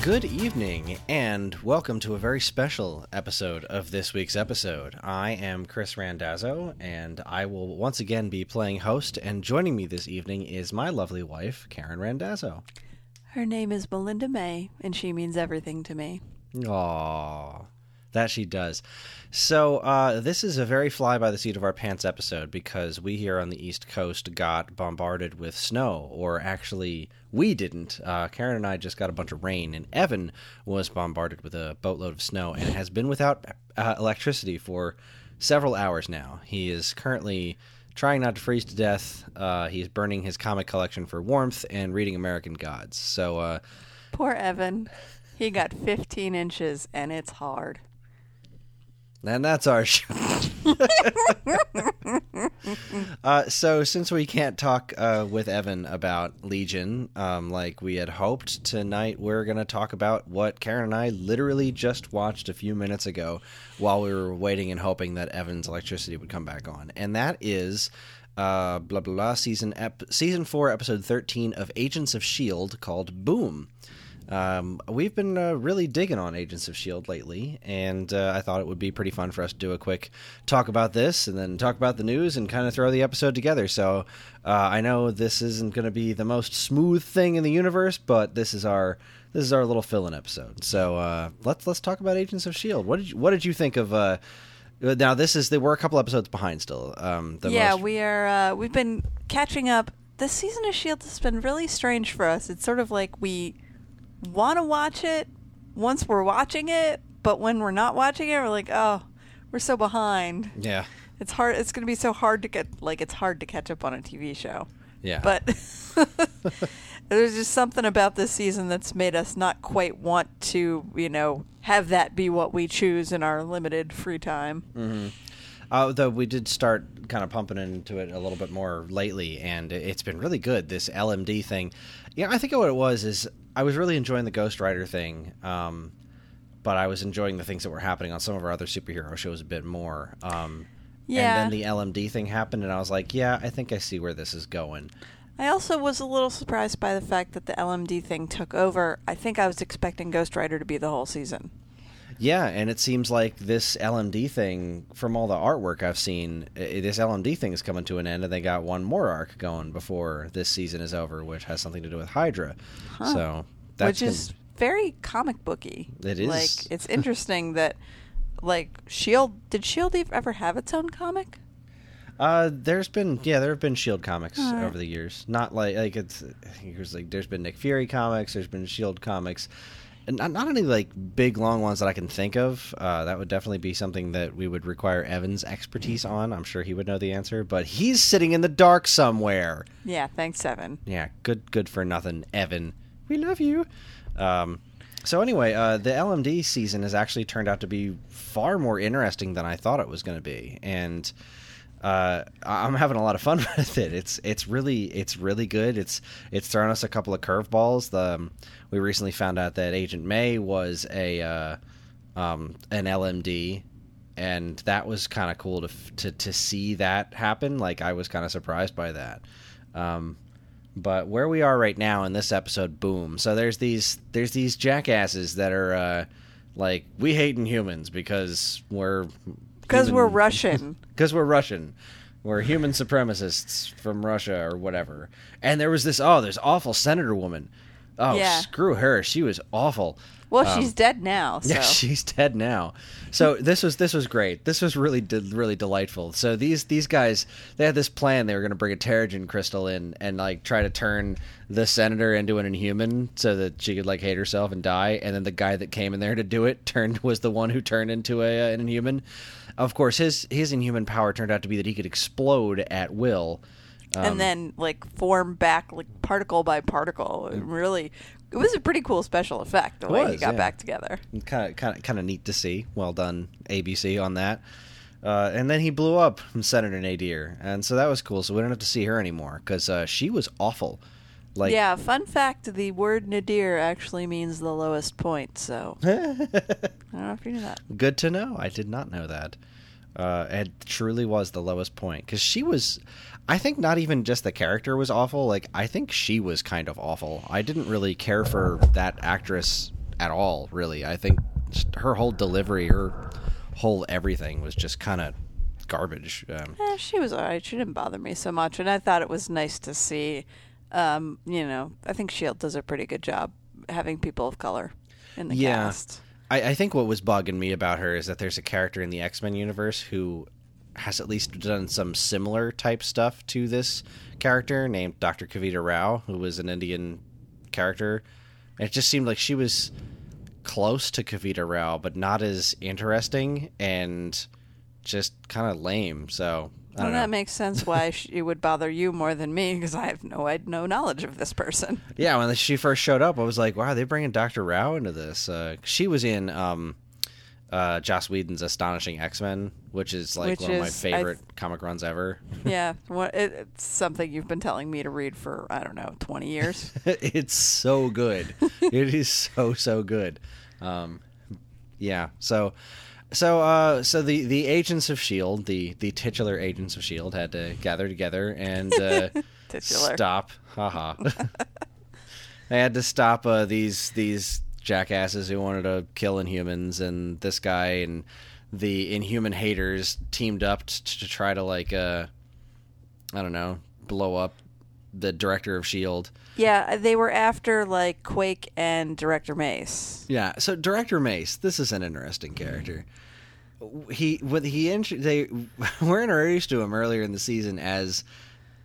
Good evening, and welcome to a very special episode of this week's episode. I am Chris Randazzo, and I will once again be playing host, and joining me this evening is my lovely wife, Karen Randazzo. Her name is Belinda May, and she means everything to me. Aww. That she does. So this is a very fly by the seat of our pants episode because we here on the East Coast got bombarded with snow, or actually we didn't. Karen and I just got a bunch of rain, and Evan was bombarded with a boatload of snow and has been without electricity for several hours now. He is currently trying not to freeze to death. He's burning his comic collection for warmth and reading American Gods. So poor Evan. He got 15 inches, and it's hard. And that's our show. So since we can't talk with Evan about Legion like we had hoped, tonight we're going to talk about what Karen and I literally just watched a few minutes ago while we were waiting and hoping that Evan's electricity would come back on. And that is season 4, episode 13 of Agents of S.H.I.E.L.D. called Boom. We've been really digging on Agents of S.H.I.E.L.D. lately, and I thought it would be pretty fun for us to do a quick talk about this and then talk about the news and kind of throw the episode together. So I know this isn't going to be the most smooth thing in the universe, but this is our little fill-in episode. So let's talk about Agents of S.H.I.E.L.D. What did you think of? Now we're a couple episodes behind still. We are. We've been catching up. This season of S.H.I.E.L.D. has been really strange for us. It's sort of like we want to watch it once we're watching it, but when we're not watching it, we're like, oh, we're so behind. Yeah, it's hard. It's gonna be so hard to get, like, it's hard to catch up on a TV show. Yeah, but there's just something about this season that's made us not quite want to, have that be what we choose in our limited free time. Mm-hmm. Though we did start kind of pumping into it a little bit more lately, and it's been really good, this LMD thing. Yeah, I think what it was is I was really enjoying the Ghost Rider thing, but I was enjoying the things that were happening on some of our other superhero shows a bit more. And then the LMD thing happened, and I was like, yeah, I think I see where this is going. I also was a little surprised by the fact that the LMD thing took over. I think I was expecting Ghost Rider to be the whole season. Yeah, and it seems like this LMD thing, from all the artwork I've seen, this LMD thing is coming to an end, and they got one more arc going before this season is over, which has something to do with Hydra. Huh. So that's is very comic booky. It is. Like, it's interesting that, like, did S.H.I.E.L.D. ever have its own comic? There have been S.H.I.E.L.D. comics over the years. Not like there's been Nick Fury comics, there's been S.H.I.E.L.D. comics. Not any, big, long ones that I can think of. That would definitely be something that we would require Evan's expertise on. I'm sure he would know the answer, but he's sitting in the dark somewhere. Yeah, thanks, Evan. Yeah, good for nothing, Evan. We love you. So anyway, the LMD season has actually turned out to be far more interesting than I thought it was going to be, and I'm having a lot of fun with it. It's really good. It's thrown us a couple of curveballs. We recently found out that Agent May was a an LMD, and that was kind of cool to see that happen. Like, I was kind of surprised by that. But where we are right now in this episode, Boom. So there's these jackasses that are we hate Inhumans because we're Russian. We're human supremacists from Russia or whatever. And there was this, there's awful senator woman. Oh, yeah. Screw her. She was awful. Well, she's dead now. So. Yeah, she's dead now. So this was great. This was really delightful. So these guys, they had this plan. They were going to bring a Terrigen crystal in and like try to turn the senator into an inhuman so that she could like hate herself and die. And then the guy that came in there to do it was the one who turned into an inhuman. Of course, his inhuman power turned out to be that he could explode at will. And then like form back like particle by particle. And really, it was a pretty cool special effect the way he got back together. Kind of neat to see. Well done, ABC, on that. And then he blew up from Senator Nadir, and so that was cool. So we don't have to see her anymore because she was awful. Like, yeah, fun fact, the word nadir actually means the lowest point, so I don't know if you knew that. Good to know. I did not know that. It truly was the lowest point, because she was, I think not even just the character was awful, like I think she was kind of awful. I didn't really care for that actress at all, really. I think her whole delivery, her whole everything was just kind of garbage. She was all right. She didn't bother me so much, and I thought it was nice to see. You know, I think S.H.I.E.L.D. does a pretty good job having people of color in the cast. I think what was bugging me about her is that there's a character in the X-Men universe who has at least done some similar type stuff to this character named Dr. Kavita Rao, who was an Indian character. And it just seemed like she was close to Kavita Rao, but not as interesting and just kind of lame, so... Well, that makes sense why she would bother you more than me, because I have no knowledge of this person. Yeah, when she first showed up, I was like, wow, they're bringing Dr. Rao into this. She was in Joss Whedon's Astonishing X-Men, which is like one of my favorite comic runs ever. Yeah, well, it's something you've been telling me to read for, I don't know, 20 years. It's so good. It is so good. Yeah, So the agents of S.H.I.E.L.D., the titular agents of S.H.I.E.L.D. had to gather together and stop. Haha. They had to stop these jackasses who wanted to kill Inhumans, and this guy and the Inhuman haters teamed up to try to like blow up the director of S.H.I.E.L.D. Yeah, they were after, like, Quake and Director Mace. Yeah, so Director Mace, this is an interesting character. They were introduced to him earlier in the season as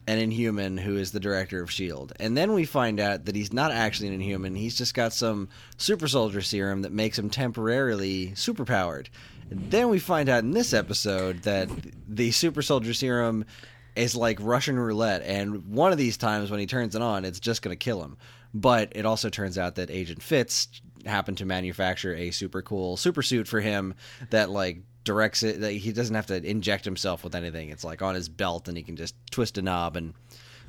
an Inhuman who is the director of S.H.I.E.L.D. And then we find out that he's not actually an Inhuman. He's just got some super soldier serum that makes him temporarily superpowered. And then we find out in this episode that the super soldier serum... is like Russian roulette, and one of these times when he turns it on, it's just going to kill him. But it also turns out that Agent Fitz happened to manufacture a super cool super suit for him that like directs it. That he doesn't have to inject himself with anything. It's like on his belt, and he can just twist a knob and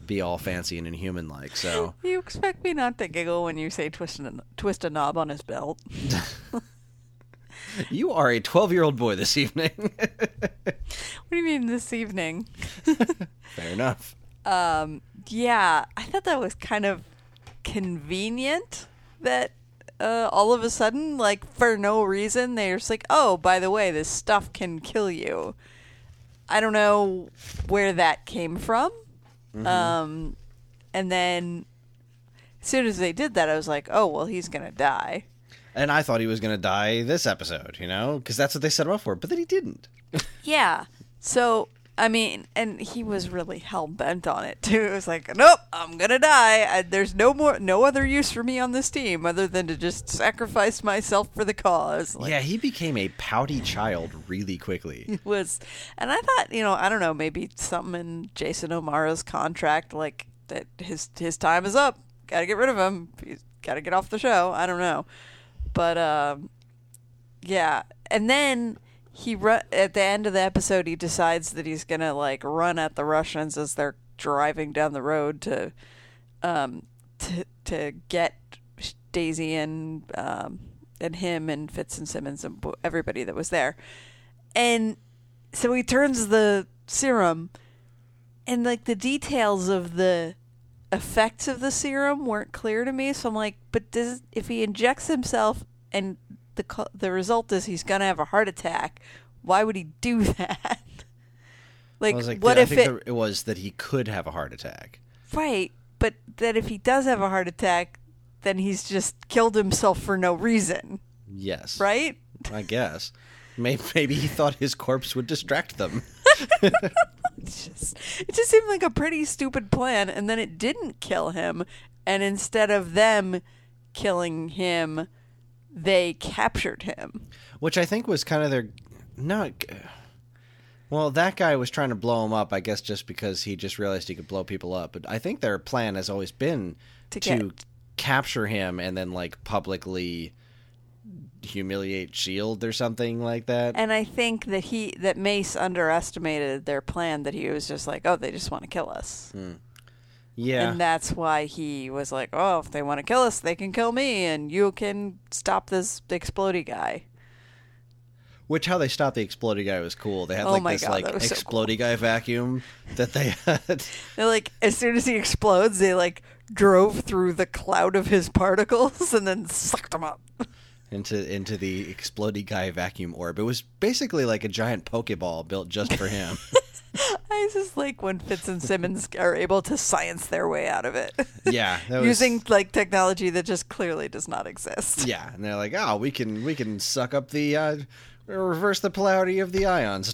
be all fancy and Inhuman like. So you expect me not to giggle when you say twist a knob on his belt. You are a 12-year-old boy this evening. What do you mean this evening? Fair enough. Yeah, I thought that was kind of convenient that all of a sudden, like, for no reason, they're just like, oh, by the way, this stuff can kill you. I don't know where that came from. Mm-hmm. And then as soon as they did that, I was like, oh, well, he's going to die. And I thought he was going to die this episode, you know, because that's what they set him up for. But then he didn't. Yeah. So, I mean, and he was really hell-bent on it, too. It was like, nope, I'm going to die. There's no other use for me on this team other than to just sacrifice myself for the cause. Like, yeah, he became a pouty child really quickly. It was. And I thought, you know, I don't know, maybe something in Jason O'Mara's contract, like that his time is up. Got to get rid of him. He's got to get off the show. I don't know. But, yeah, and then at the end of the episode, he decides that he's going to, like, run at the Russians as they're driving down the road to get Daisy and him and Fitz and Simmons and everybody that was there. And so he turns the serum, and, like, the details of the... effects of the serum weren't clear to me, so I'm like, but if he injects himself and the result is he's gonna have a heart attack, why would he do that? Like, it was that he could have a heart attack, right? But that if he does have a heart attack, then he's just killed himself for no reason. Yes. Right? I guess. Maybe he thought his corpse would distract them. It just seemed like a pretty stupid plan, and then it didn't kill him, and instead of them killing him, they captured him. Which I think was kind of their... No, well, that guy was trying to blow him up, I guess, just because he just realized he could blow people up. But I think their plan has always been to capture him and then, like, publicly... humiliate S.H.I.E.L.D. or something like that. And I think that Mace underestimated their plan, that he was just like, oh, they just want to kill us. Mm. Yeah. And that's why he was like, oh, if they want to kill us, they can kill me, and you can stop this explodey guy. Which, how they stopped the explodey guy was cool. They had explodey guy vacuum that they had. They're like, as soon as he explodes, they like drove through the cloud of his particles and then sucked him up. Into the explodey guy vacuum orb. It was basically like a giant Pokeball built just for him. I just like when Fitz and Simmons are able to science their way out of it. Yeah, that was... using like technology that just clearly does not exist. Yeah, and they're like, oh, we can suck up the reverse the polarity of the ions.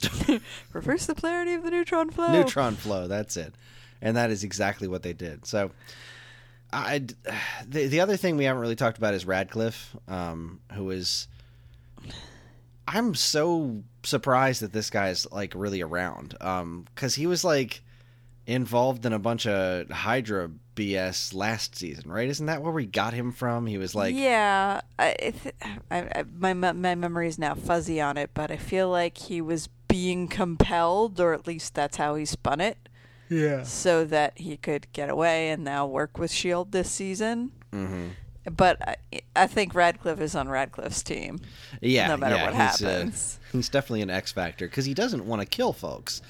Reverse the polarity of the neutron flow. Neutron flow. That's it, and that is exactly what they did. So. The other thing we haven't really talked about is Radcliffe, who is... I'm so surprised that this guy's, like, really around. Because he was, like, involved in a bunch of Hydra BS last season, right? Isn't that where we got him from? He was, like... Yeah. My memory is now fuzzy on it, but I feel like he was being compelled, or at least that's how he spun it. Yeah. So that he could get away and now work with S.H.I.E.L.D. this season. Mm-hmm. But I think Radcliffe is on Radcliffe's team. Yeah. No matter what happens. He's definitely an X factor because he doesn't want to kill folks.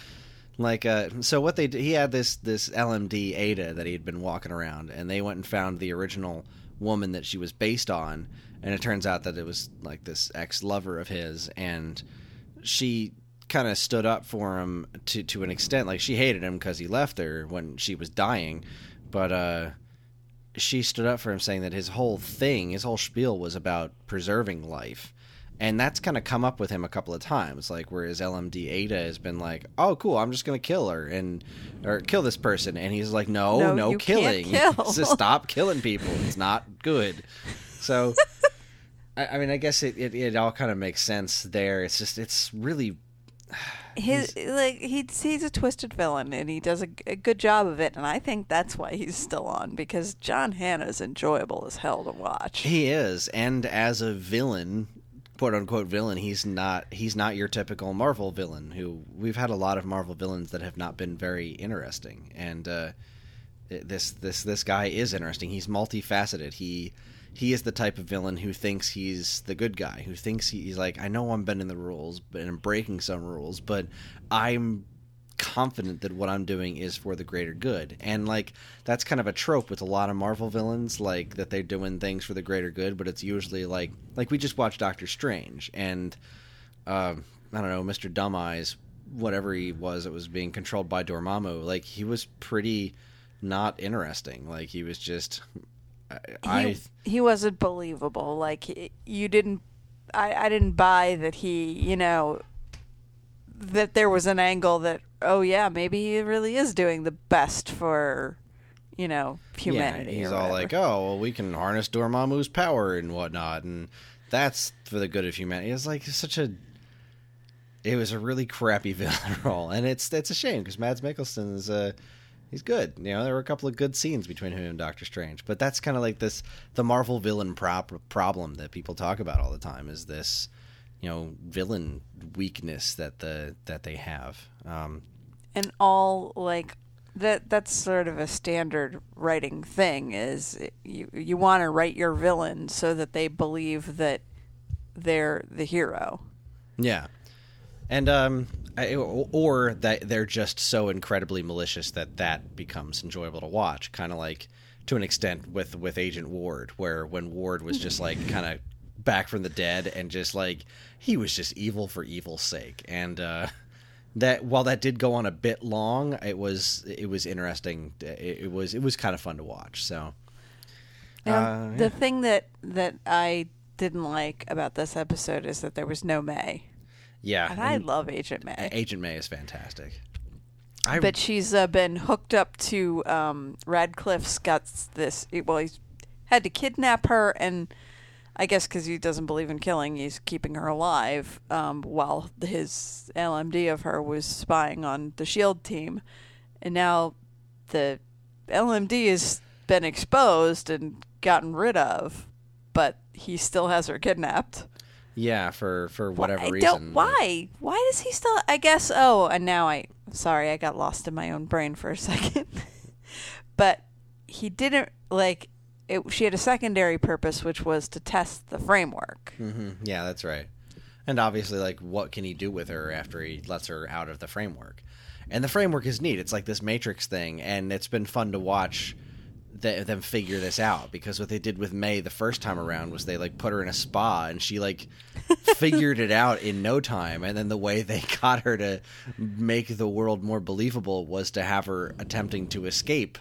Like, so what they did, he had this LMD Ada that he'd been walking around, and they went and found the original woman that she was based on, and it turns out that it was like this ex-lover of his, and she kind of stood up for him to an extent. Like, she hated him because he left her when she was dying, but she stood up for him, saying that his whole spiel was about preserving life. And that's kind of come up with him a couple of times, like where his LMD Ada has been like, oh, cool, I'm just going to kill her or kill this person. And he's like, no, you killing. Can't kill. Just stop killing people. It's not good. So, I mean, I guess it all kind of makes sense there. It's just, it's really... He's a twisted villain, and he does a good job of it, and I think that's why he's still on, because John Hannah's enjoyable as hell to watch. He is, and as a villain, quote unquote villain, he's not your typical Marvel villain. Who we've had a lot of Marvel villains that have not been very interesting, and this guy is interesting. He's multifaceted. He is the type of villain who thinks he's the good guy, who thinks he's like, I know I'm bending the rules and I'm breaking some rules, but I'm confident that what I'm doing is for the greater good. And, like, that's kind of a trope with a lot of Marvel villains, like, that they're doing things for the greater good, but it's usually, like we just watched Doctor Strange, and, I don't know, Mr. Dumb Eyes, whatever he was that was being controlled by Dormammu, like, he was pretty not interesting. Like, he was just... He wasn't believable. Like, you didn't... I didn't buy that he, you know, that there was an angle that, oh, yeah, maybe he really is doing the best for, you know, humanity. Yeah, he's all like, oh, well, we can harness Dormammu's power and whatnot, and that's for the good of humanity. It's like such a... It was a really crappy villain role, and it's a shame, because Mads Mikkelsen is a... He's good. You know, there were a couple of good scenes between him and Doctor Strange, but that's kind of like the Marvel villain problem that people talk about all the time is this, you know, villain weakness that they have. And all like that's sort of a standard writing thing is you want to write your villain so that they believe that they're the hero. Yeah. And, or that they're just so incredibly malicious that becomes enjoyable to watch, kind of like, to an extent, with Agent Ward, where when Ward was just, like, kind of back from the dead and just, like, he was just evil for evil's sake. And that while that did go on a bit long, it was interesting. It was kind of fun to watch, so... Now, the thing that I didn't like about this episode is that there was no May. Yeah. And I love Agent May. Agent May is fantastic. But she's been hooked up to Radcliffe's got this... Well, he's had to kidnap her, and I guess because he doesn't believe in killing, he's keeping her alive while his LMD of her was spying on the S.H.I.E.L.D. team. And now the LMD has been exposed and gotten rid of, but he still has her kidnapped. Yeah, for whatever reason. Why? Why does he still... I guess... Oh, and now I... Sorry, I got lost in my own brain for a second. But he didn't... Like, she had a secondary purpose, which was to test the framework. Mm-hmm. Yeah, that's right. And obviously, like, what can he do with her after he lets her out of the framework? And the framework is neat. It's like this Matrix thing, and it's been fun to watch them figure this out, because what they did with May the first time around was they like put her in a spa and she like figured it out in no time. And then the way they got her to make the world more believable was to have her attempting to escape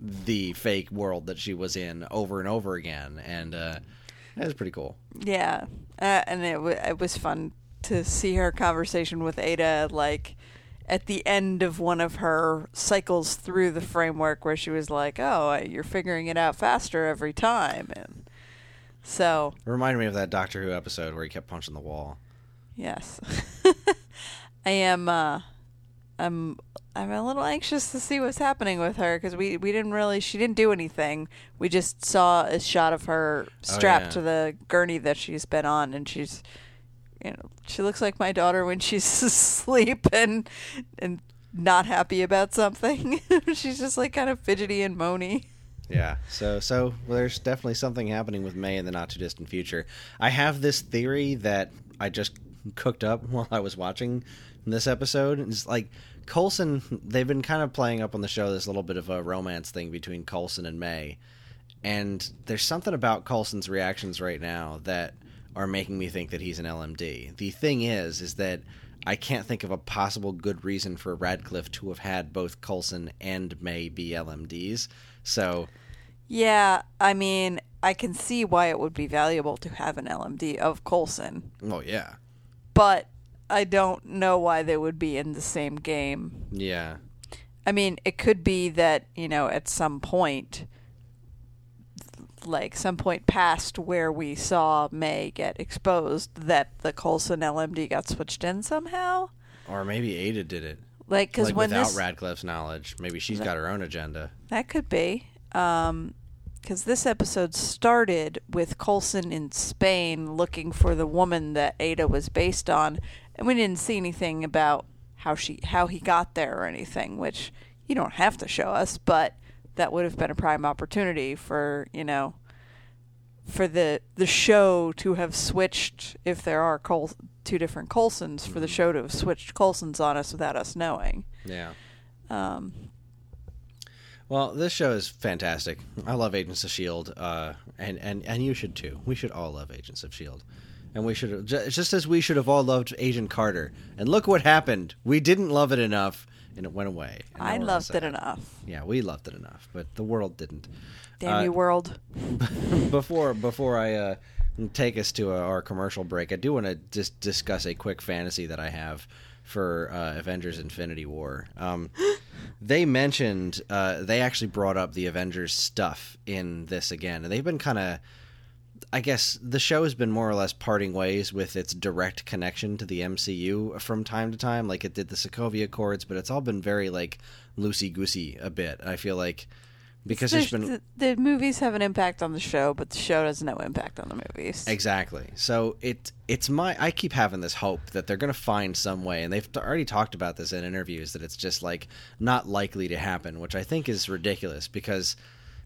the fake world that she was in over and over again. And that was pretty cool. Yeah. And it was fun to see her conversation with Ada, like at the end of one of her cycles through the framework, where she was like, oh, you're figuring it out faster every time. And so it reminded me of that Doctor Who episode where he kept punching the wall. Yes. I'm a little anxious to see what's happening with her, because we didn't really, she didn't do anything. We just saw a shot of her strapped to the gurney that she's been on, and she's, you know, she looks like my daughter when she's asleep and not happy about something. She's just like kind of fidgety and moany. Yeah. So there's definitely something happening with May in the not too distant future. I have this theory that I just cooked up while I was watching this episode. It's like Coulson, they've been kind of playing up on the show this little bit of a romance thing between Coulson and May. And there's something about Coulson's reactions right now that are making me think that he's an LMD. The thing is that I can't think of a possible good reason for Radcliffe to have had both Coulson and May be LMDs. So, yeah, I mean, I can see why it would be valuable to have an LMD of Coulson. Oh, yeah. But I don't know why they would be in the same game. Yeah. I mean, it could be that, you know, at some point... like some point past where we saw May get exposed, that the Coulson LMD got switched in somehow, or maybe Ada did it. Like, because like without Radcliffe's knowledge, maybe she's got her own agenda. That could be, because this episode started with Coulson in Spain looking for the woman that Ada was based on, and we didn't see anything about how he got there or anything, which you don't have to show us, but that would have been a prime opportunity for, you know, for the show to have switched, if there are two different Coulsons, for the show to have switched Coulsons on us without us knowing. Yeah. Well, this show is fantastic. I love Agents of S.H.I.E.L.D. And you should too. We should all love Agents of S.H.I.E.L.D. And we should, just as we should have all loved Agent Carter. And look what happened. We didn't love it enough. And it went away. I loved it enough. Yeah, we loved it enough, but the world didn't. Damn you, world. Before I take us to our commercial break, I do want to just discuss a quick fantasy that I have for Avengers Infinity War. They mentioned, they actually brought up the Avengers stuff in this again. And they've been kind of, I guess, the show has been more or less parting ways with its direct connection to the MCU from time to time. Like, it did the Sokovia Accords, but it's all been very, like, loosey-goosey a bit. I feel like because there's been... The movies have an impact on the show, but the show has no impact on the movies. Exactly. So it's my... I keep having this hope that they're going to find some way, and they've already talked about this in interviews, that it's just, like, not likely to happen, which I think is ridiculous, because...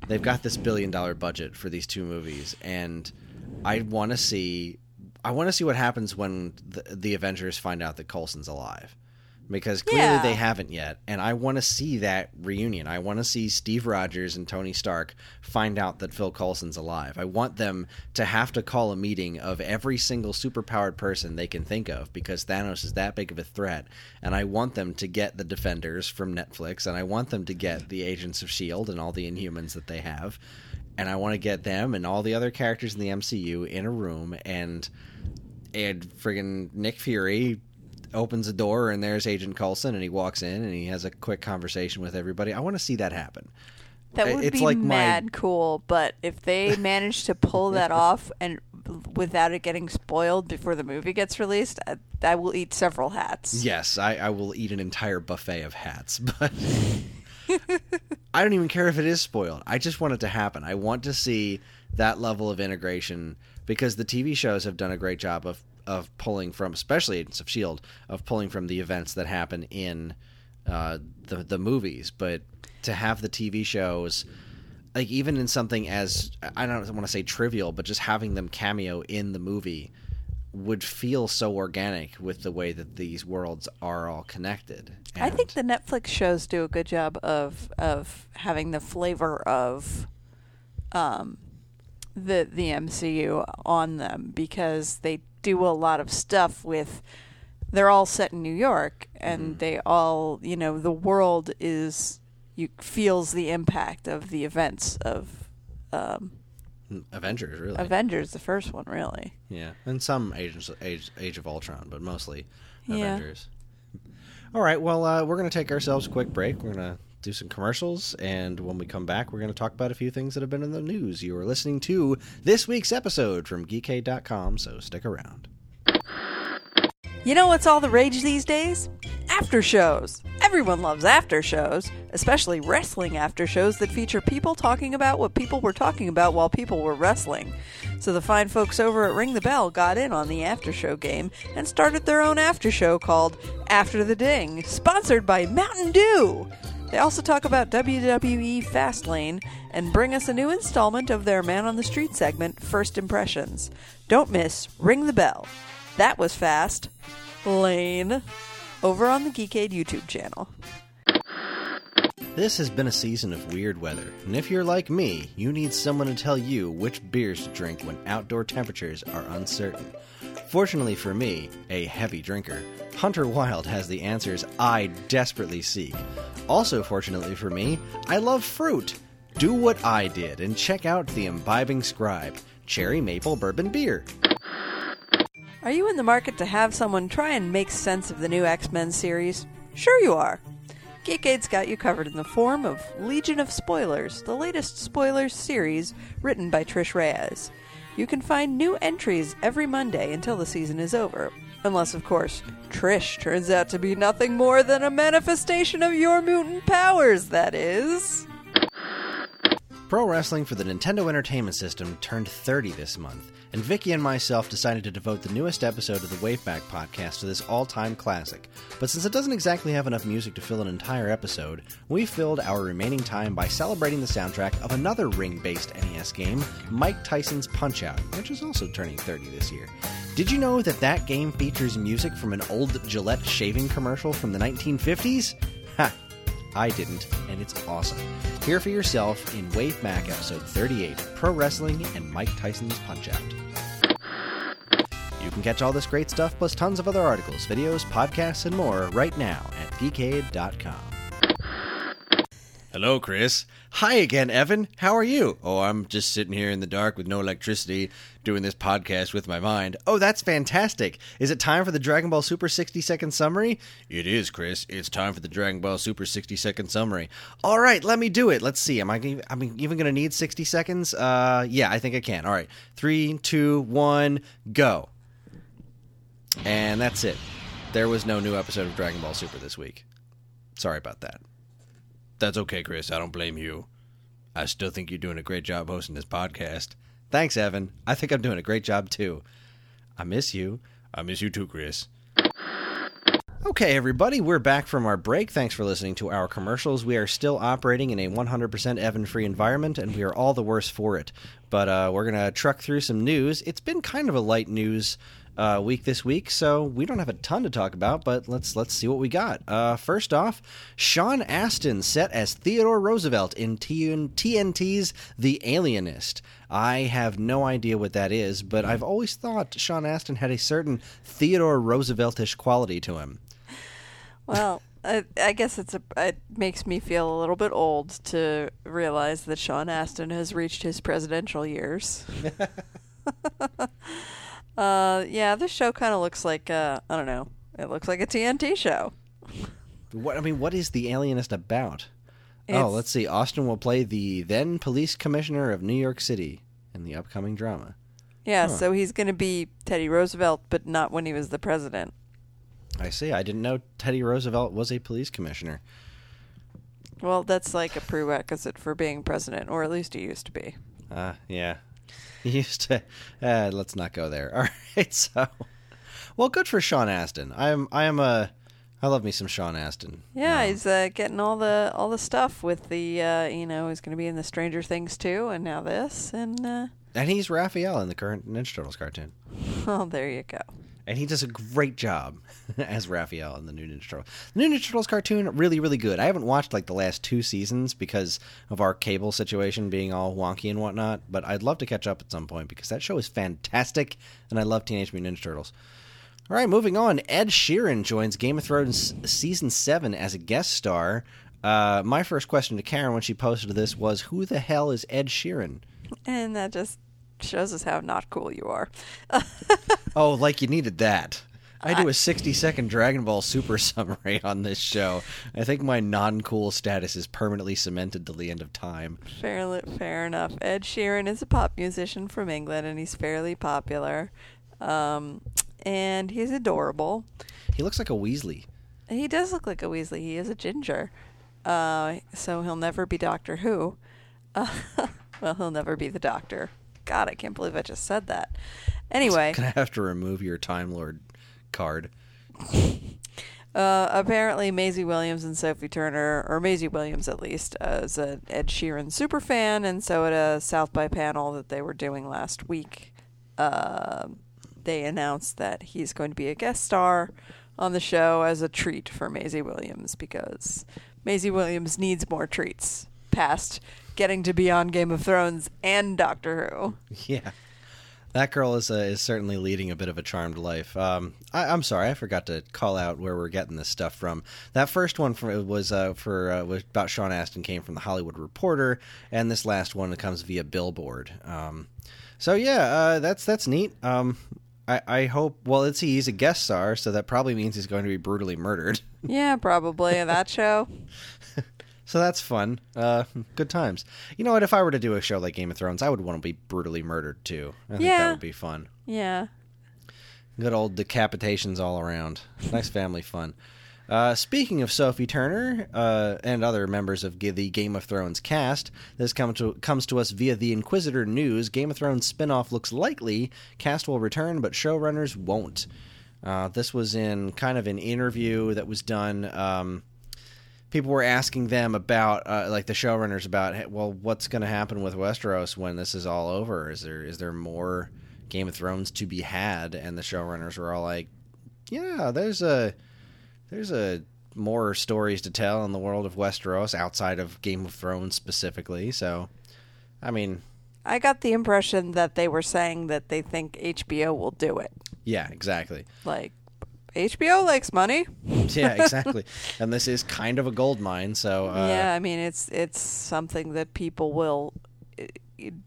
they've got this $1 billion budget for these two movies, and I want to see what happens when the Avengers find out that Coulson's alive, because clearly they haven't yet, and I want to see that reunion. I want to see Steve Rogers and Tony Stark find out that Phil Coulson's alive. I want them to have to call a meeting of every single superpowered person they can think of, because Thanos is that big of a threat, and I want them to get the Defenders from Netflix, and I want them to get the Agents of S.H.I.E.L.D. and all the Inhumans that they have, and I want to get them and all the other characters in the MCU in a room, and friggin' Nick Fury opens a door and there's Agent Coulson, and he walks in and he has a quick conversation with everybody. I want to see that happen. That would be mad cool, but if they manage to pull that off and without it getting spoiled before the movie gets released, I will eat several hats. Yes, I will eat an entire buffet of hats, but I don't even care if it is spoiled. I just want it to happen. I want to see that level of integration, because the TV shows have done a great job of pulling from, especially Agents of S.H.I.E.L.D., of pulling from the events that happen in the movies, but to have the TV shows, like even in something as, I don't want to say trivial, but just having them cameo in the movie would feel so organic with the way that these worlds are all connected. And I think the Netflix shows do a good job of having the flavor of the MCU on them, because they do a lot of stuff with, they're all set in New York, and they all, you know, the world is, you feels the impact of the events of Avengers, really. Avengers, the first one, really. Yeah, and some Age of Ultron, but mostly Avengers. All right, well, we're going to take ourselves a quick break. We're going to do some commercials, and when we come back, we're going to talk about a few things that have been in the news. You are listening to this week's episode from geekade.com, so stick around. You know what's all the rage these days? After shows. Everyone loves after shows, especially wrestling after shows that feature people talking about what people were talking about while people were wrestling. So the fine folks over at Ring the Bell got in on the after show game and started their own after show called After the Ding, sponsored by Mountain Dew. They also talk about WWE Fastlane and bring us a new installment of their Man on the Street segment, First Impressions. Don't miss Ring the Bell. That was fast. Lane. Over on the Geekade YouTube channel. This has been a season of weird weather, and if you're like me, you need someone to tell you which beers to drink when outdoor temperatures are uncertain. Fortunately for me, a heavy drinker, Hunter Wilde has the answers I desperately seek. Also fortunately for me, I love fruit. Do what I did and check out the Imbibing Scribe, cherry maple bourbon beer. Are you in the market to have someone try and make sense of the new X-Men series? Sure you are. Geekade's got you covered in the form of Legion of Spoilers, the latest spoilers series written by Trish Reyes. You can find new entries every Monday until the season is over. Unless, of course, Trish turns out to be nothing more than a manifestation of your mutant powers, that is. Pro Wrestling for the Nintendo Entertainment System turned 30 this month, and Vicky and myself decided to devote the newest episode of the Waveback Podcast to this all-time classic. But since it doesn't exactly have enough music to fill an entire episode, we filled our remaining time by celebrating the soundtrack of another ring-based NES game, Mike Tyson's Punch-Out!, which is also turning 30 this year. Did you know that that game features music from an old Gillette shaving commercial from the 1950s? Ha! I didn't, and it's awesome. Hear for yourself in Wave Mac episode 38, Pro Wrestling and Mike Tyson's Punch-Out!. You can catch all this great stuff, plus tons of other articles, videos, podcasts, and more right now at geekade.com. Hello, Chris. Hi again, Evan. How are you? Oh, I'm just sitting here in the dark with no electricity, doing this podcast with my mind. Oh, that's fantastic. Is it time for the Dragon Ball Super 60-second summary? It is, Chris. It's time for the Dragon Ball Super 60-second summary. All right, let me do it. Let's see. Am I even going to need 60 seconds? Yeah, I think I can. All right. 3, 2, 1, go. And that's it. There was no new episode of Dragon Ball Super this week. Sorry about that. That's okay, Chris. I don't blame you. I still think you're doing a great job hosting this podcast. Thanks, Evan. I think I'm doing a great job, too. I miss you. I miss you, too, Chris. Okay, everybody, we're back from our break. Thanks for listening to our commercials. We are still operating in a 100% Evan-free environment, and we are all the worse for it. But we're going to truck through some news. It's been kind of a light news week this week, so we don't have a ton to talk about, but let's see what we got. First off, Sean Astin set as Theodore Roosevelt in TNT's The Alienist. I have no idea what that is, but I've always thought Sean Astin had a certain Theodore Roosevelt-ish quality to him. Well, I guess it makes me feel a little bit old to realize that Sean Astin has reached his presidential years. Yeah, this show kind of looks like, I don't know, it looks like a TNT show. What is The Alienist about? Let's see. Austin will play the then police commissioner of New York City in the upcoming drama. Yeah, so he's going to be Teddy Roosevelt, but not when he was the president. I see. I didn't know Teddy Roosevelt was a police commissioner. Well, that's like a prerequisite for being president, or at least he used to be. Yeah. He used to. Let's not go there. All right. So, well, good for Sean Astin. I love me some Sean Astin. Yeah, he's getting all the stuff with the, he's going to be in the Stranger Things too, and now this, and he's Raphael in the current Ninja Turtles cartoon. Oh, there you go. And he does a great job as Raphael in the new Ninja Turtles. The new Ninja Turtles cartoon, really, really good. I haven't watched like the last two seasons because of our cable situation being all wonky and whatnot, but I'd love to catch up at some point because that show is fantastic, and I love Teenage Mutant Ninja Turtles. All right, moving on. Ed Sheeran joins Game of Thrones Season 7 as a guest star. My first question to Karen when she posted this was, who the hell is Ed Sheeran? And that just shows us how not cool you are. Oh, like you needed that. I do a 60-second Dragon Ball Super summary on this show. I think my non-cool status is permanently cemented till the end of time. Fair enough. Ed Sheeran is a pop musician from England, and he's fairly popular. And he's adorable. He looks like a Weasley. He does look like a Weasley. He is a ginger. So he'll never be Doctor Who. Well, he'll never be the Doctor. God, I can't believe I just said that. Anyway. I'm going to have to remove your Time Lord card. Apparently, Maisie Williams and Sophie Turner, or Maisie Williams at least, is an Ed Sheeran superfan. And so at a South By panel that they were doing last week, they announced that he's going to be a guest star on the show as a treat for Maisie Williams because Maisie Williams needs more treats past getting to be on Game of Thrones and Doctor Who. Yeah. That girl is certainly leading a bit of a charmed life. I'm sorry, I forgot to call out where we're getting this stuff from. That first one was about Sean Astin came from The Hollywood Reporter, and this last one comes via Billboard. So yeah, that's neat. I hope. Well, he's a guest star, so that probably means he's going to be brutally murdered. Yeah, probably in that show. So that's fun. Good times. You know what? If I were to do a show like Game of Thrones, I would want to be brutally murdered too. I think that would be fun. Yeah. Good old decapitations all around. Nice family fun. Speaking of Sophie Turner and other members of the Game of Thrones cast, this comes to us via the Inquisitor News. Game of Thrones spinoff looks likely. Cast will return, but showrunners won't. This was in kind of an interview that was done. People were asking them about, the showrunners about, hey, well, what's going to happen with Westeros when this is all over? Is there more Game of Thrones to be had? And the showrunners were all like, yeah, there's more stories to tell in the world of Westeros outside of Game of Thrones specifically. So, I mean, I got the impression that they were saying that they think HBO will do it. Yeah, exactly. Like, HBO likes money. Yeah, exactly. And this is kind of a gold mine, so yeah, I mean, it's something that people will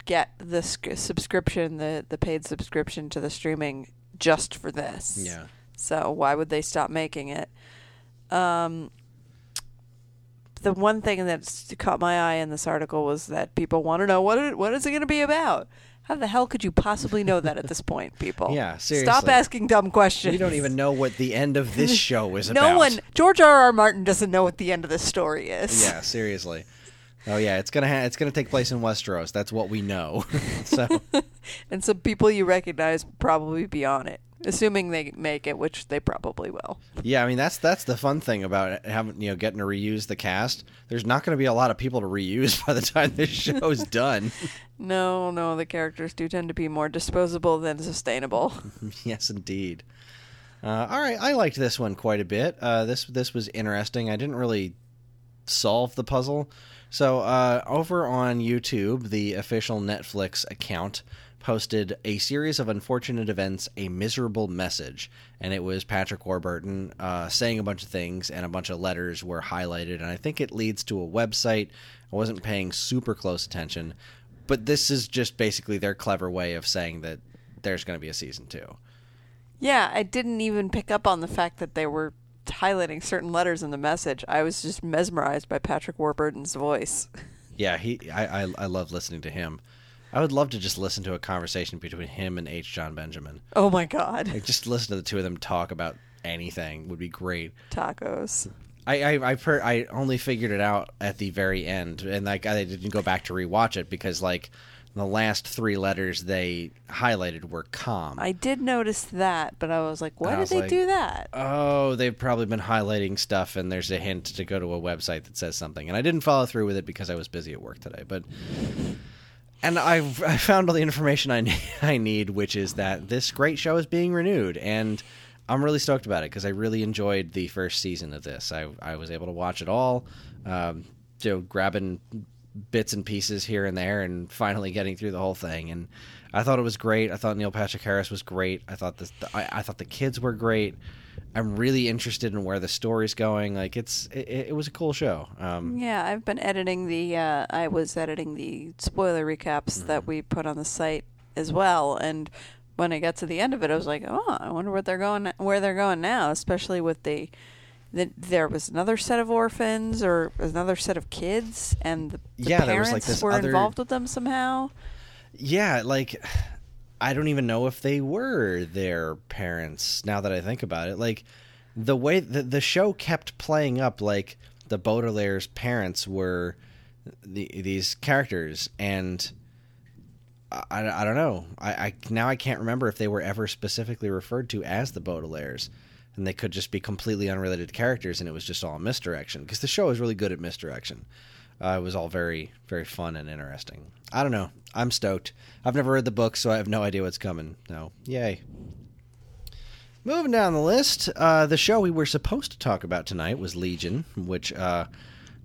get the subscription, the paid subscription to the streaming just for this. Yeah. So why would they stop making it? The one thing that caught my eye in this article was that people want to know what is it going to be about. How the hell could you possibly know that at this point, people? Yeah, seriously. Stop asking dumb questions. You don't even know what the end of this show is about. No one. George R.R. Martin doesn't know what the end of this story is. Yeah, seriously. Oh yeah, it's gonna take place in Westeros. That's what we know. So, and some people you recognize probably be on it, assuming they make it, which they probably will. Yeah, I mean that's the fun thing about having getting to reuse the cast. There's not going to be a lot of people to reuse by the time this show's done. No, the characters do tend to be more disposable than sustainable. Yes, indeed. All right, I liked this one quite a bit. This was interesting. I didn't really solve the puzzle. So over on YouTube, the official Netflix account posted a series of unfortunate events, a miserable message. And it was Patrick Warburton saying a bunch of things, and a bunch of letters were highlighted. And I think it leads to a website. I wasn't paying super close attention. But this is just basically their clever way of saying that there's going to be a season 2. Yeah, I didn't even pick up on the fact that they were highlighting certain letters in the message. I was just mesmerized by Patrick Warburton's voice. Yeah, I love listening to him. I would love to just listen to a conversation between him and H. John Benjamin. Oh, my God. Like, just listen to the two of them talk about anything would be great. Tacos. I only figured it out at the very end, and like I didn't go back to rewatch it because like the last 3 letters they highlighted were calm. I did notice that, but I was like, why did they do that? Oh, they've probably been highlighting stuff, and there's a hint to go to a website that says something. And I didn't follow through with it because I was busy at work today, but... And I found all the information I need, which is that this great show is being renewed, and I'm really stoked about it because I really enjoyed the first season of this. I was able to watch it all, you know, grabbing bits and pieces here and there, and finally getting through the whole thing. And I thought it was great. I thought Neil Patrick Harris was great. I thought I thought the kids were great. I'm really interested in where the story's going. Like it was a cool show. Yeah, I've been editing the spoiler recaps that we put on the site as well. And when I got to the end of it, I was like, oh, I wonder where they're going now, especially with there was another set of orphans or another set of kids, and the parents were involved with them somehow. Yeah, like I don't even know if they were their parents now that I think about it. Like the way the show kept playing up, like the Baudelaire's parents were these characters, and I don't know. I can't remember if they were ever specifically referred to as the Baudelaire's, and they could just be completely unrelated characters, and it was just all misdirection, because the show is really good at misdirection. It was all very, very fun and interesting. I don't know. I'm stoked. I've never read the book, so I have no idea what's coming. No. Yay. Moving down the list, the show we were supposed to talk about tonight was Legion, which,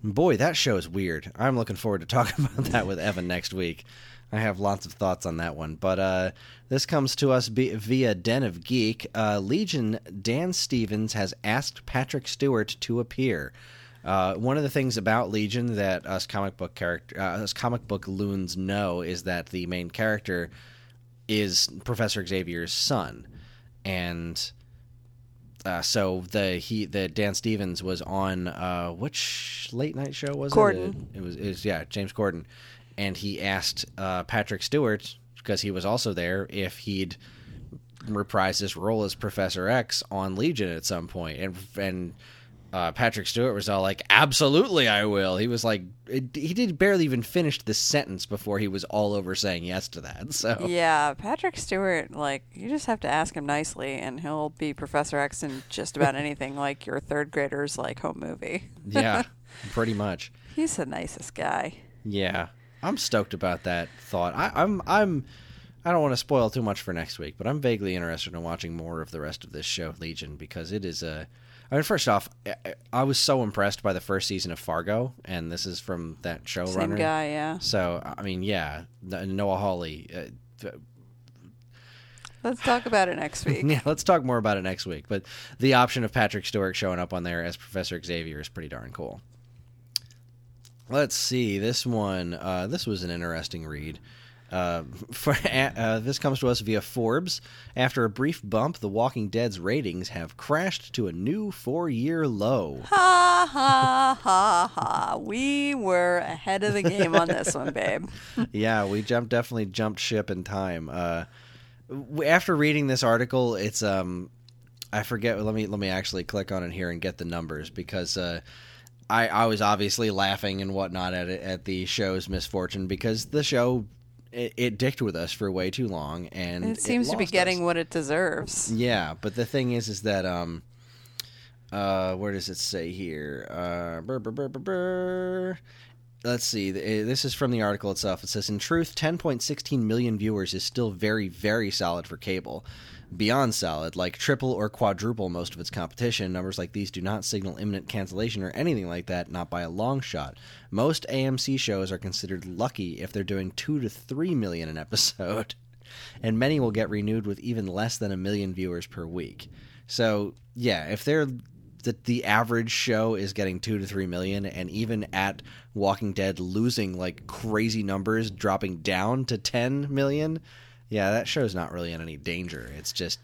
boy, that show is weird. I'm looking forward to talking about that with Evan next week. I have lots of thoughts on that one, but this comes to us via Den of Geek. Legion, Dan Stevens has asked Patrick Stewart to appear. One of the things about Legion that us comic book loons know is that the main character is Professor Xavier's son, and so the Dan Stevens was on which late night show was it? Gordon. It was James Corden. And he asked Patrick Stewart, because he was also there, if he'd reprise his role as Professor X on Legion at some point. And Patrick Stewart was all like, absolutely I will. He was like, he did barely even finish the sentence before he was all over saying yes to that. So yeah, Patrick Stewart, like, you just have to ask him nicely, and he'll be Professor X in just about anything, like your third grader's like home movie. Yeah, pretty much. He's the nicest guy. Yeah. I'm stoked about that thought. I don't want to spoil too much for next week, but I'm vaguely interested in watching more of the rest of this show, Legion, because it is a... I mean, first off, I was so impressed by the first season of Fargo, and this is from that showrunner. Same guy, yeah. So, I mean, yeah, Noah Hawley. Let's talk about it next week. Yeah, let's talk more about it next week. But the option of Patrick Stewart showing up on there as Professor Xavier is pretty darn cool. Let's see, this one, this was an interesting read. This comes to us via Forbes. After a brief bump, The Walking Dead's ratings have crashed to a new 4-year low. Ha, ha, ha, ha. We were ahead of the game on this one, babe. Yeah, we definitely jumped ship in time. After reading this article, it's, I forget, let me actually click on it here and get the numbers, because... I was obviously laughing and whatnot at the show's misfortune, because the show, it dicked with us for way too long, and it seems to be getting what it deserves. Yeah, but the thing is that where does it say here? Let's see. This is from the article itself. It says, in truth, 10.16 million viewers is still very, very solid for cable. beyond solid, like triple or quadruple most of its competition. Numbers like these do not signal imminent cancellation or anything like that, not by a long shot. Most AMC shows are considered lucky if they're doing 2 to 3 million an episode, and many will get renewed with even less than 1 million viewers per week. So, yeah, if they're the average show is getting 2 to 3 million, and even at Walking Dead losing like crazy numbers, dropping down to 10 million... yeah, that show's not really in any danger. It's just,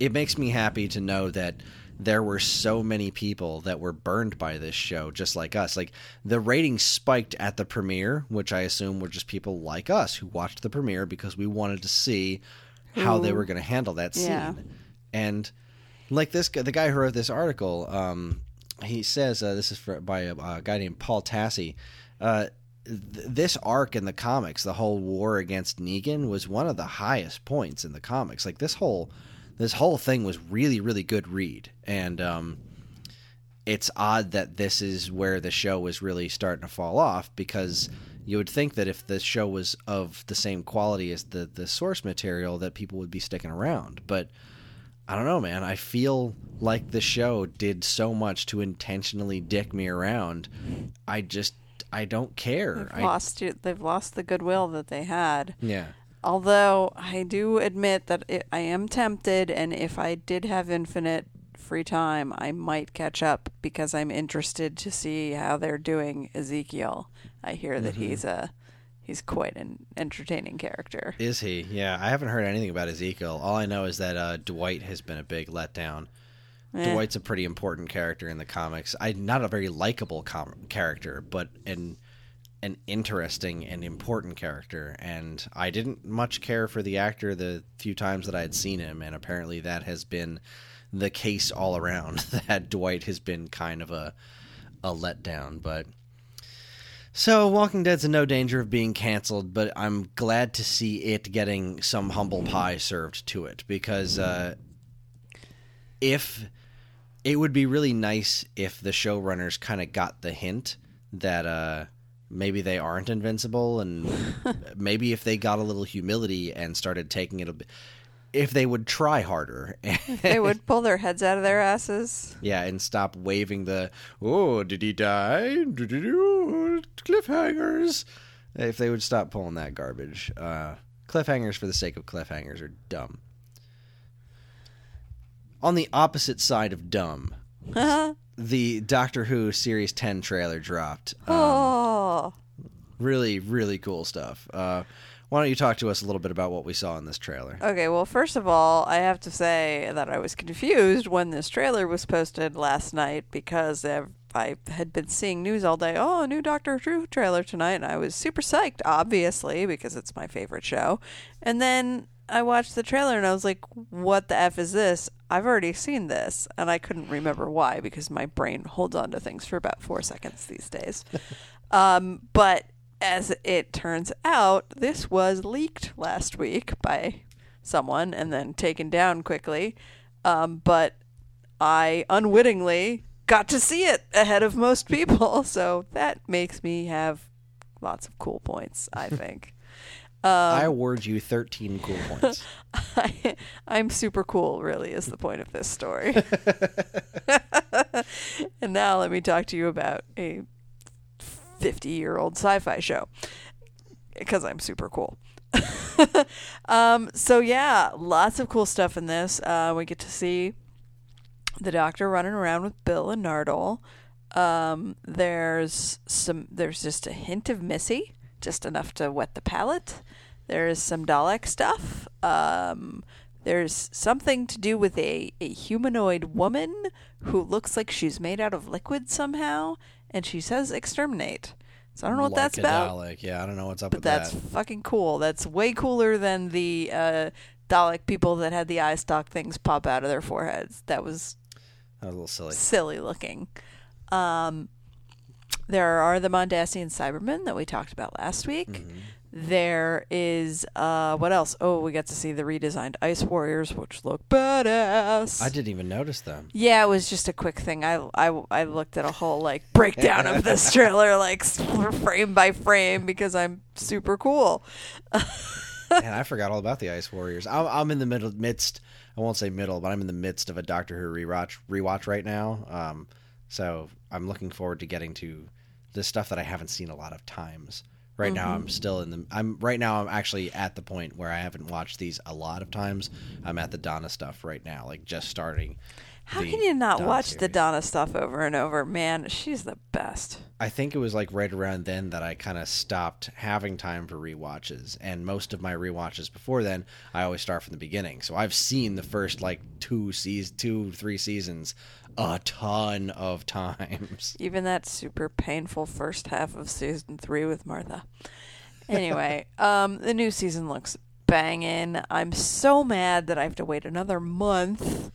it makes me happy to know that there were so many people that were burned by this show, just like us. Like, the ratings spiked at the premiere, which I assume were just people like us who watched the premiere because we wanted to see how they were going to handle that scene. Yeah. And like this, the guy who wrote this article, he says, this is by a guy named Paul Tassi, this arc in the comics, the whole war against Negan, was one of the highest points in the comics. Like, this whole thing was really, really good read. And it's odd that this is where the show was really starting to fall off, because you would think that if the show was of the same quality as the source material, that people would be sticking around. But I don't know, man. I feel like the show did so much to intentionally dick me around. I don't care. They've lost the goodwill that they had. Yeah. Although I do admit that I am tempted, and if I did have infinite free time, I might catch up because I'm interested to see how they're doing Ezekiel. I hear that he's quite an entertaining character. Is he? Yeah. I haven't heard anything about Ezekiel. All I know is that Dwight has been a big letdown. Dwight's a pretty important character in the comics. Not a very likable character, but an interesting and important character. And I didn't much care for the actor the few times that I had seen him, and apparently that has been the case all around, that Dwight has been kind of a letdown. But so Walking Dead's in no danger of being canceled, but I'm glad to see it getting some humble pie served to it, because it would be really nice if the showrunners kind of got the hint that maybe they aren't invincible, and maybe if they got a little humility and started taking it a bit, if they would try harder. They would pull their heads out of their asses. Yeah, and stop waving the, oh, did he die? Cliffhangers. If they would stop pulling that garbage. Cliffhangers for the sake of cliffhangers are dumb. On the opposite side of dumb, the Doctor Who Series 10 trailer dropped. Really, really cool stuff. Why don't you talk to us a little bit about what we saw in this trailer? Okay, well, first of all, I have to say that I was confused when this trailer was posted last night, because I had been seeing news all day. Oh, a new Doctor Who trailer tonight, and I was super psyched, obviously, because it's my favorite show. And then I watched the trailer and I was like, what the F is this? I've already seen this. And I couldn't remember why, because my brain holds on to things for about 4 seconds these days. But as it turns out, this was leaked last week by someone and then taken down quickly. But I unwittingly got to see it ahead of most people. So that makes me have lots of cool points, I think. I award you 13 cool points. I'm super cool, really, is the point of this story. And now let me talk to you about a 50-year-old sci-fi show, because I'm super cool. So yeah, lots of cool stuff in this. We get to see the Doctor running around with Bill and Nardole. There's just a hint of Missy. Just enough to wet the palate. There is some Dalek stuff. There's something to do with a humanoid woman who looks like she's made out of liquid somehow, and she says exterminate. So I don't know what that's about. Dalek. Yeah, I don't know what's up with that. That's fucking cool. That's way cooler than the Dalek people that had the eye stalk things pop out of their foreheads. That was a little silly. Silly looking. There are the Mondasian Cybermen that we talked about last week. Mm-hmm. There is, what else? Oh, we got to see the redesigned Ice Warriors, which look badass. I didn't even notice them. Yeah, it was just a quick thing. I looked at a whole, like, breakdown of this trailer, like, frame by frame, because I'm super cool. Man, I forgot all about the Ice Warriors. I'm in the midst. I won't say middle, but I'm in the midst of a Doctor Who rewatch right now. So I'm looking forward to getting to this stuff that I haven't seen a lot of times. Right now, I'm still in the. I'm actually at the point where I haven't watched these a lot of times. I'm at the Donna stuff right now, like just starting. How can you not watch the Donna stuff over and over? Man, she's the best. I think it was like right around then that I kind of stopped having time for rewatches. And most of my rewatches before then, I always start from the beginning. So I've seen the first like two, three seasons a ton of times. Even that super painful first half of season 3 with Martha. Anyway, the new season looks banging. I'm so mad that I have to wait another month.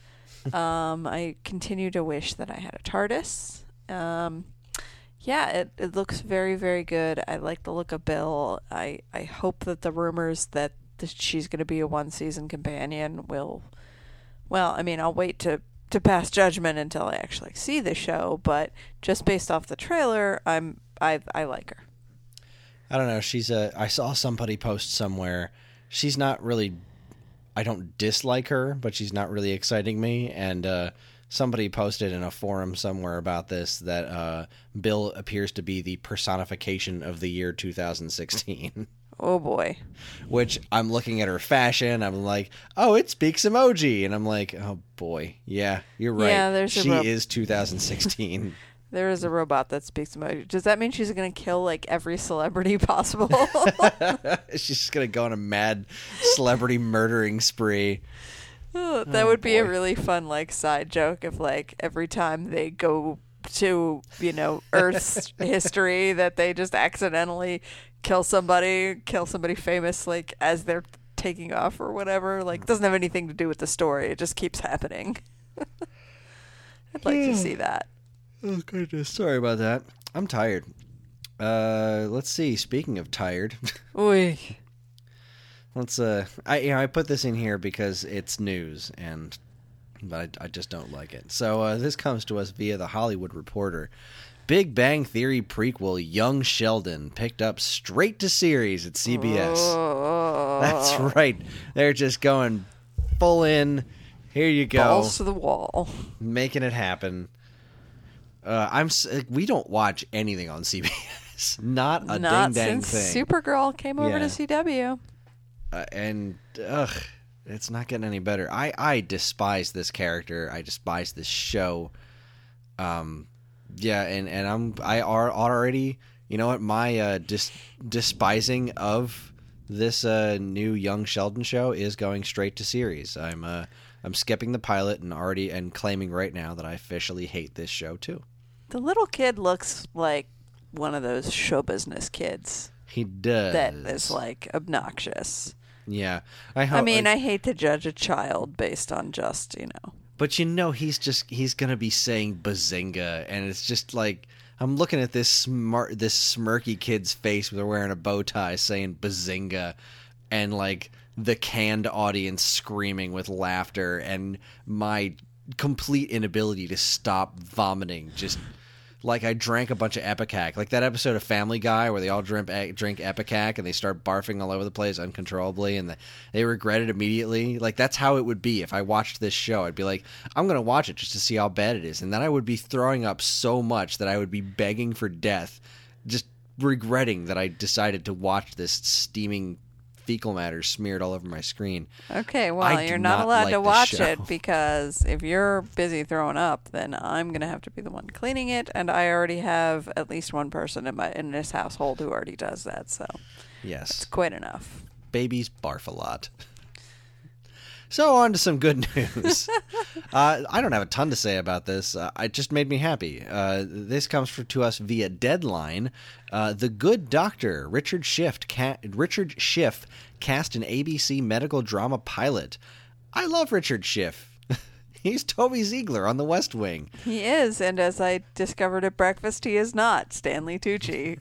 I continue to wish that I had a TARDIS. Yeah, it looks very, very good. I like the look of Bill. I hope that the rumors that she's going to be a one-season companion will... Well, I mean, I'll wait to pass judgment until I actually see the show, but just based off the trailer, I like her. I don't know. I saw somebody post somewhere. She's not really... I don't dislike her, but she's not really exciting me. And somebody posted in a forum somewhere about this that Bill appears to be the personification of the year 2016. Oh, boy. Which I'm looking at her fashion. I'm like, oh, it speaks emoji. And I'm like, oh, boy. Yeah, you're right. Yeah, she is 2016. There is a robot that speaks emoji. Does that mean she's going to kill like every celebrity possible? She's just going to go on a mad celebrity murdering spree. Oh, that would be a really fun like side joke if like every time they go to, Earth's history that they just accidentally kill somebody famous like as they're taking off or whatever. Like doesn't have anything to do with the story. It just keeps happening. I'd like to see that. Oh, goodness. Sorry about that. I'm tired. Let's see. Speaking of tired. Oy. Let's, I put this in here because it's news, but I just don't like it. So this comes to us via The Hollywood Reporter. Big Bang Theory prequel Young Sheldon picked up straight to series at CBS. Oh. That's right. They're just going full in. Here you go. Balls to the wall. Making it happen. We don't watch anything on CBS. Not a ding dang thing. Not since Supergirl came over to CW. It's not getting any better. I despise this character. I despise this show. And I already, you know what, my despising of this new Young Sheldon show is going straight to series. I'm skipping the pilot and claiming right now that I officially hate this show too. The little kid looks like one of those show business kids. He does. That is like obnoxious. Yeah. I hate to judge a child based on just, But he's going to be saying bazinga, and it's just like I'm looking at this smirky kid's face with wearing a bow tie saying bazinga, and like the canned audience screaming with laughter, and my complete inability to stop vomiting. Just like I drank a bunch of Epicac, like that episode of Family Guy where they all drink Epicac and they start barfing all over the place uncontrollably, and they regret it immediately. Like that's how it would be if I watched this show. I'd be like, I'm going to watch it just to see how bad it is, and then I would be throwing up so much that I would be begging for death, just regretting that I decided to watch this steaming fecal matter smeared all over my screen. Okay, well, you're not allowed to watch it because if you're busy throwing up, then I'm going to have to be the one cleaning it, and I already have at least one person in this household who already does that, so yes, it's quite enough. Babies barf a lot. So on to some good news. I don't have a ton to say about this. It just made me happy. This comes to us via Deadline. The Good Doctor, Richard Schiff cast an ABC medical drama pilot. I love Richard Schiff. He's Toby Ziegler on The West Wing. He is, and as I discovered at breakfast, he is not Stanley Tucci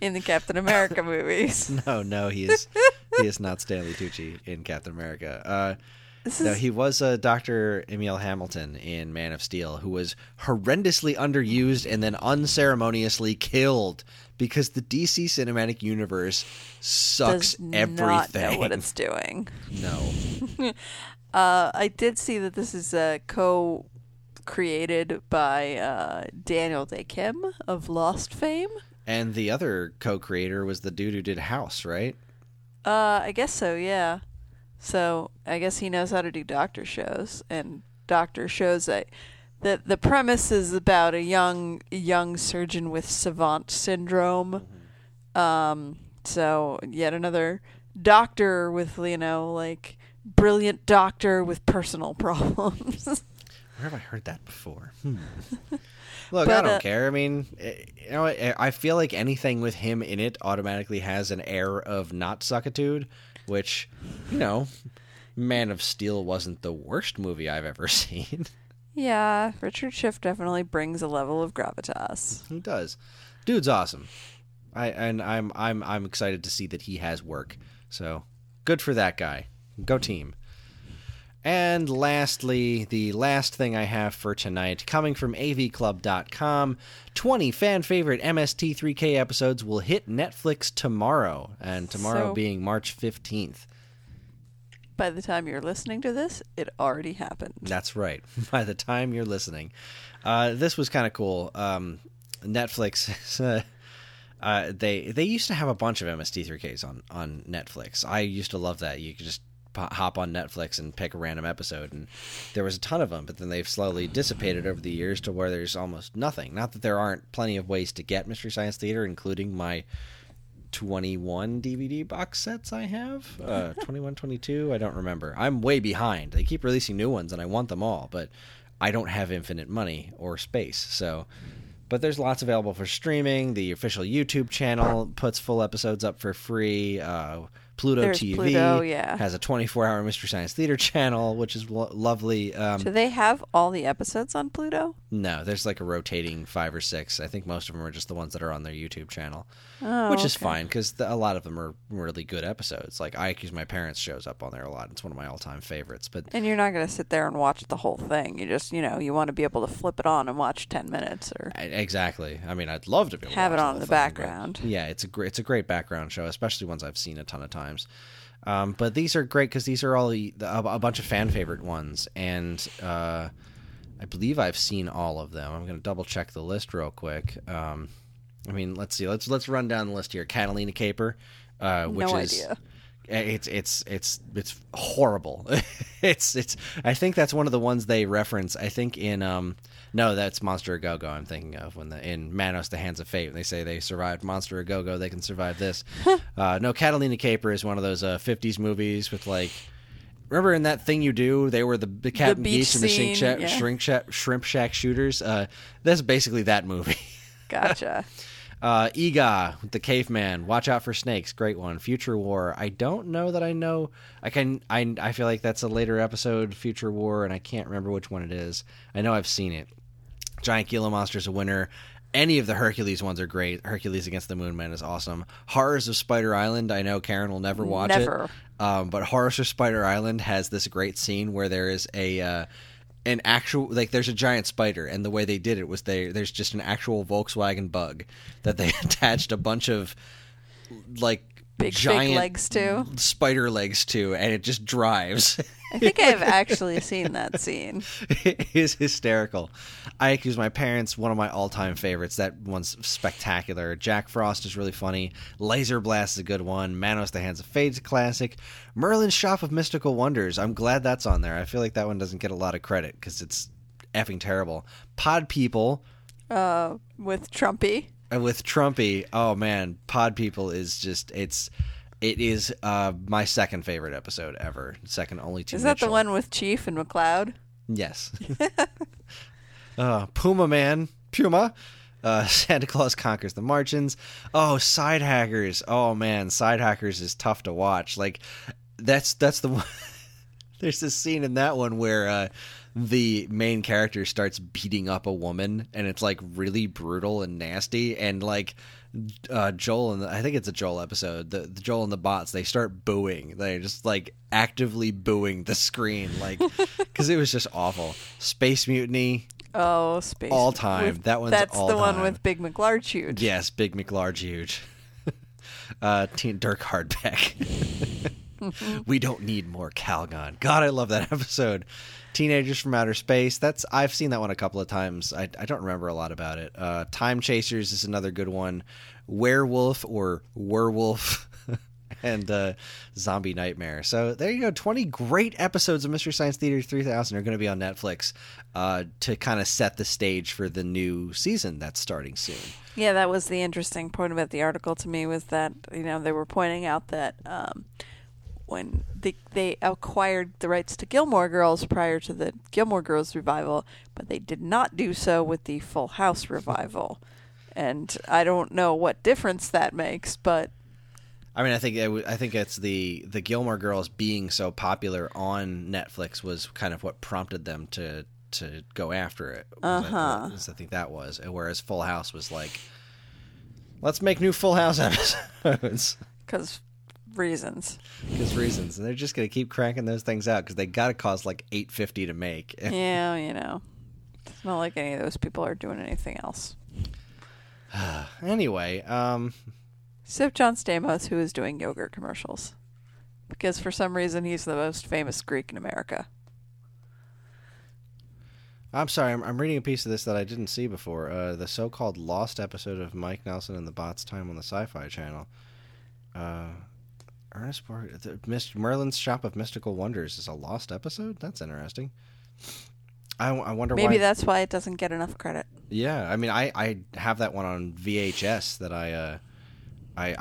in the Captain America movies. No, he is not Stanley Tucci in Captain America. He was Dr. Emil Hamilton in Man of Steel, who was horrendously underused and then unceremoniously killed because the DC Cinematic Universe sucks everything. Does not know what it's doing. No. I did see that this is co-created by Daniel Day Kim of Lost fame. And the other co-creator was the dude who did House, right? I guess so, yeah. So I guess he knows how to do doctor shows, and doctor shows the premise is about a young surgeon with savant syndrome. So yet another doctor with, you know, like brilliant doctor with personal problems. Where have I heard that before? Look, but, I don't care. I mean, you know, I feel like anything with him in it automatically has an air of not suckitude, which, you know, Man of Steel wasn't the worst movie I've ever seen. Yeah, Richard Schiff definitely brings a level of gravitas. He does. Dude's awesome. I'm excited to see that he has work. So good for that guy. Go team. And lastly, the last thing I have for tonight, coming from avclub.com, 20 fan-favorite MST3K episodes will hit Netflix tomorrow, and tomorrow so, being March 15th. By the time you're listening to this, it already happened. That's right. By the time you're listening. This was kind of cool. Netflix... they used to have a bunch of MST3Ks on Netflix. I used to love that. You could just hop on Netflix and pick a random episode, and there was a ton of them, but then they've slowly dissipated over the years to where there's almost nothing. Not that there aren't plenty of ways to get Mystery Science Theater, including my 21 DVD box sets I have. 21, 22, I don't remember. I'm way behind. They keep releasing new ones, and I want them all, but I don't have infinite money or space, so... But there's lots available for streaming. The official YouTube channel puts full episodes up for free. Pluto There's TV Pluto, yeah. has a 24-hour Mystery Science Theater channel, which is lovely. Do they have all the episodes on Pluto? No, there's like a rotating 5 or 6. I think most of them are just the ones that are on their YouTube channel, which is fine because a lot of them are really good episodes. Like I Accuse My Parents shows up on there a lot. It's one of my all-time favorites. But and you're not going to sit there and watch the whole thing. You just, you know, you want to be able to flip it on and watch 10 minutes or exactly. I mean, I'd love to be able to have it on in the background. Yeah, it's a great background show, especially ones I've seen a ton of times. But these are great because these are all a bunch of fan favorite ones, and I believe I've seen all of them. I'm going to double check the list real quick. I mean, let's see. Let's run down the list here. Catalina Caper, which no is idea. It's horrible. it's I think that's one of the ones they reference. I think in no, that's Monster A Go Go. I'm thinking of when in Manos: The Hands of Fate, when they say they survived Monster A Go Go, they can survive this. No, Catalina Caper is one of those 50s movies with like. Remember in That Thing You Do, they were the Captain Geese and the Shrimp Shack Shooters. That's basically that movie. Gotcha. Ega, the Caveman. Watch Out for Snakes. Great one. Future War. I don't know that I know. I feel like that's a later episode. Future War, and I can't remember which one it is. I know I've seen it. Giant Gila Monster is a winner. Any of the Hercules ones are great. Hercules Against the Moon Man is awesome. Horrors of Spider Island. I know Karen will never watch it. But Horrors of Spider Island has this great scene where there is an actual, like, there's a giant spider, and the way they did it was there's just an actual Volkswagen Bug that they attached a bunch of like big giant legs to spider legs to, and it just drives. I think I've actually seen that scene. It is hysterical. I Accuse My Parents, one of my all-time favorites. That one's spectacular. Jack Frost is really funny. Laser Blast is a good one. Manos: The Hands of Fate is a classic. Merlin's Shop of Mystical Wonders. I'm glad that's on there. I feel like that one doesn't get a lot of credit because it's effing terrible. Pod People. With Trumpy. Oh, man. Pod People is just... It is my second favorite episode ever, second only to Is that Mitchell. The one with Chief and McCloud? Yes. Puma Man, Puma, Santa Claus Conquers the Martians. Oh, Side Hackers. Oh man, Side Hackers is tough to watch. Like that's the one. There's this scene in that one where the main character starts beating up a woman, and it's like really brutal and nasty, and like. Joel and I think it's a Joel episode. The Joel and the bots, they start booing. They're just like actively booing the screen, like because it was just awful. Space Mutiny, Oh, space. All time. That one's all time. That's the one with Big McLarge Huge. Yes, Big McLarge Huge. Teen Dirk Hardback. We don't need more Calgon. God, I love that episode. Teenagers from Outer Space. I've seen that one a couple of times. I don't remember a lot about it. Time Chasers is another good one. Werewolf or Werewolf. And Zombie Nightmare. So there you go. 20 great episodes of Mystery Science Theater 3000 are going to be on Netflix to kind of set the stage for the new season that's starting soon. Yeah, that was the interesting point about the article to me, was that, you know, they were pointing out that when they acquired the rights to Gilmore Girls prior to the Gilmore Girls revival, but they did not do so with the Full House revival. And I don't know what difference that makes, but I mean, I think it's the Gilmore Girls being so popular on Netflix was kind of what prompted them to go after it. Uh-huh. I think that was. Whereas Full House was like, let's make new Full House episodes. Because reasons. Because reasons. And they're just going to keep cranking those things out because they got to cost like $8.50 to make. Yeah, you know. It's not like any of those people are doing anything else. Anyway, except John Stamos, who is doing yogurt commercials. Because for some reason, he's the most famous Greek in America. I'm sorry, I'm reading a piece of this that I didn't see before. The so-called lost episode of Mike Nelson and the Bots' Time on the Sci-Fi Channel. Ernest Merlin's Shop of Mystical Wonders is a lost episode? That's interesting. I wonder why. Maybe that's why it doesn't get enough credit. Yeah, I mean, I have that one on VHS that I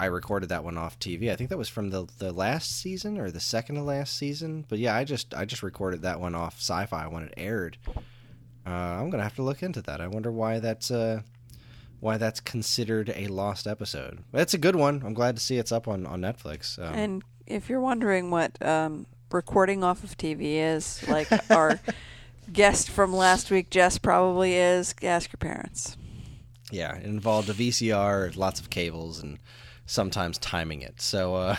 recorded that one off TV. I think that was from the last season or the second to last season. But yeah, I just recorded that one off Sci-Fi when it aired. I'm gonna have to look into that. I wonder why that's considered a lost episode. That's a good one. I'm glad to see it's up on Netflix. And if you're wondering what recording off of TV is, like our guest from last week, Jess, probably is, ask your parents. Yeah, it involved a VCR, lots of cables, and sometimes timing it. So,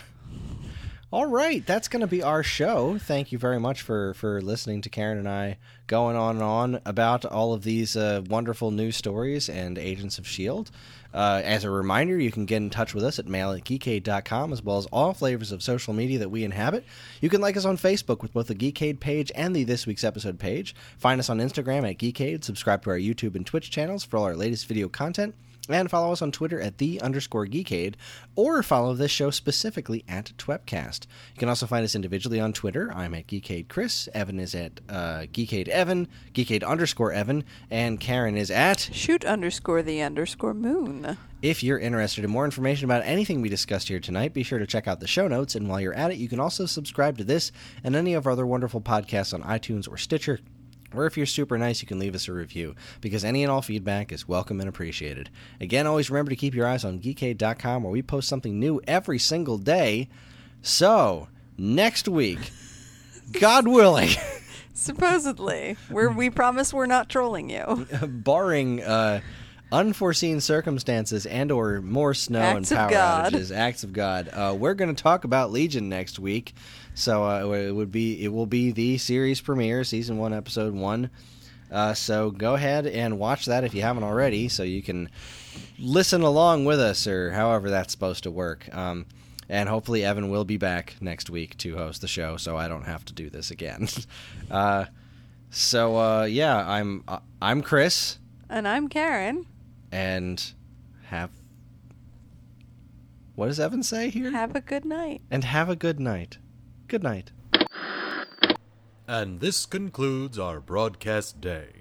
all right, that's going to be our show. Thank you very much for listening to Karen and I going on and on about all of these wonderful news stories and Agents of S.H.I.E.L.D. As a reminder, you can get in touch with us at mail@geekade.com, as well as all flavors of social media that we inhabit. You can like us on Facebook with both the Geekade page and the This Week's Episode page. Find us on Instagram at Geekade. Subscribe to our YouTube and Twitch channels for all our latest video content. And follow us on Twitter at @_Geekade, or follow this show specifically at Twepcast. You can also find us individually on Twitter. I'm at Geekade Chris, Evan is at Geekade Evan, Geekade_Evan, and Karen is at Shoot_the_moon. If you're interested in more information about anything we discussed here tonight, be sure to check out the show notes, and while you're at it, you can also subscribe to this and any of our other wonderful podcasts on iTunes or Stitcher. Or if you're super nice, you can leave us a review, because any and all feedback is welcome and appreciated. Again, always remember to keep your eyes on geekade.com, where we post something new every single day. So, next week, God willing. Supposedly. We promise we're not trolling you. Barring unforeseen circumstances and or more snow acts and power outages. Acts of God. We're going to talk about Legion next week. So it will be the series premiere, season 1, episode 1. So go ahead and watch that if you haven't already, so you can listen along with us, or however that's supposed to work. And hopefully Evan will be back next week to host the show, so I don't have to do this again. Yeah, I'm Chris. And I'm Karen. And what does Evan say here? Have a good night. And have a good night. Good night. And this concludes our broadcast day.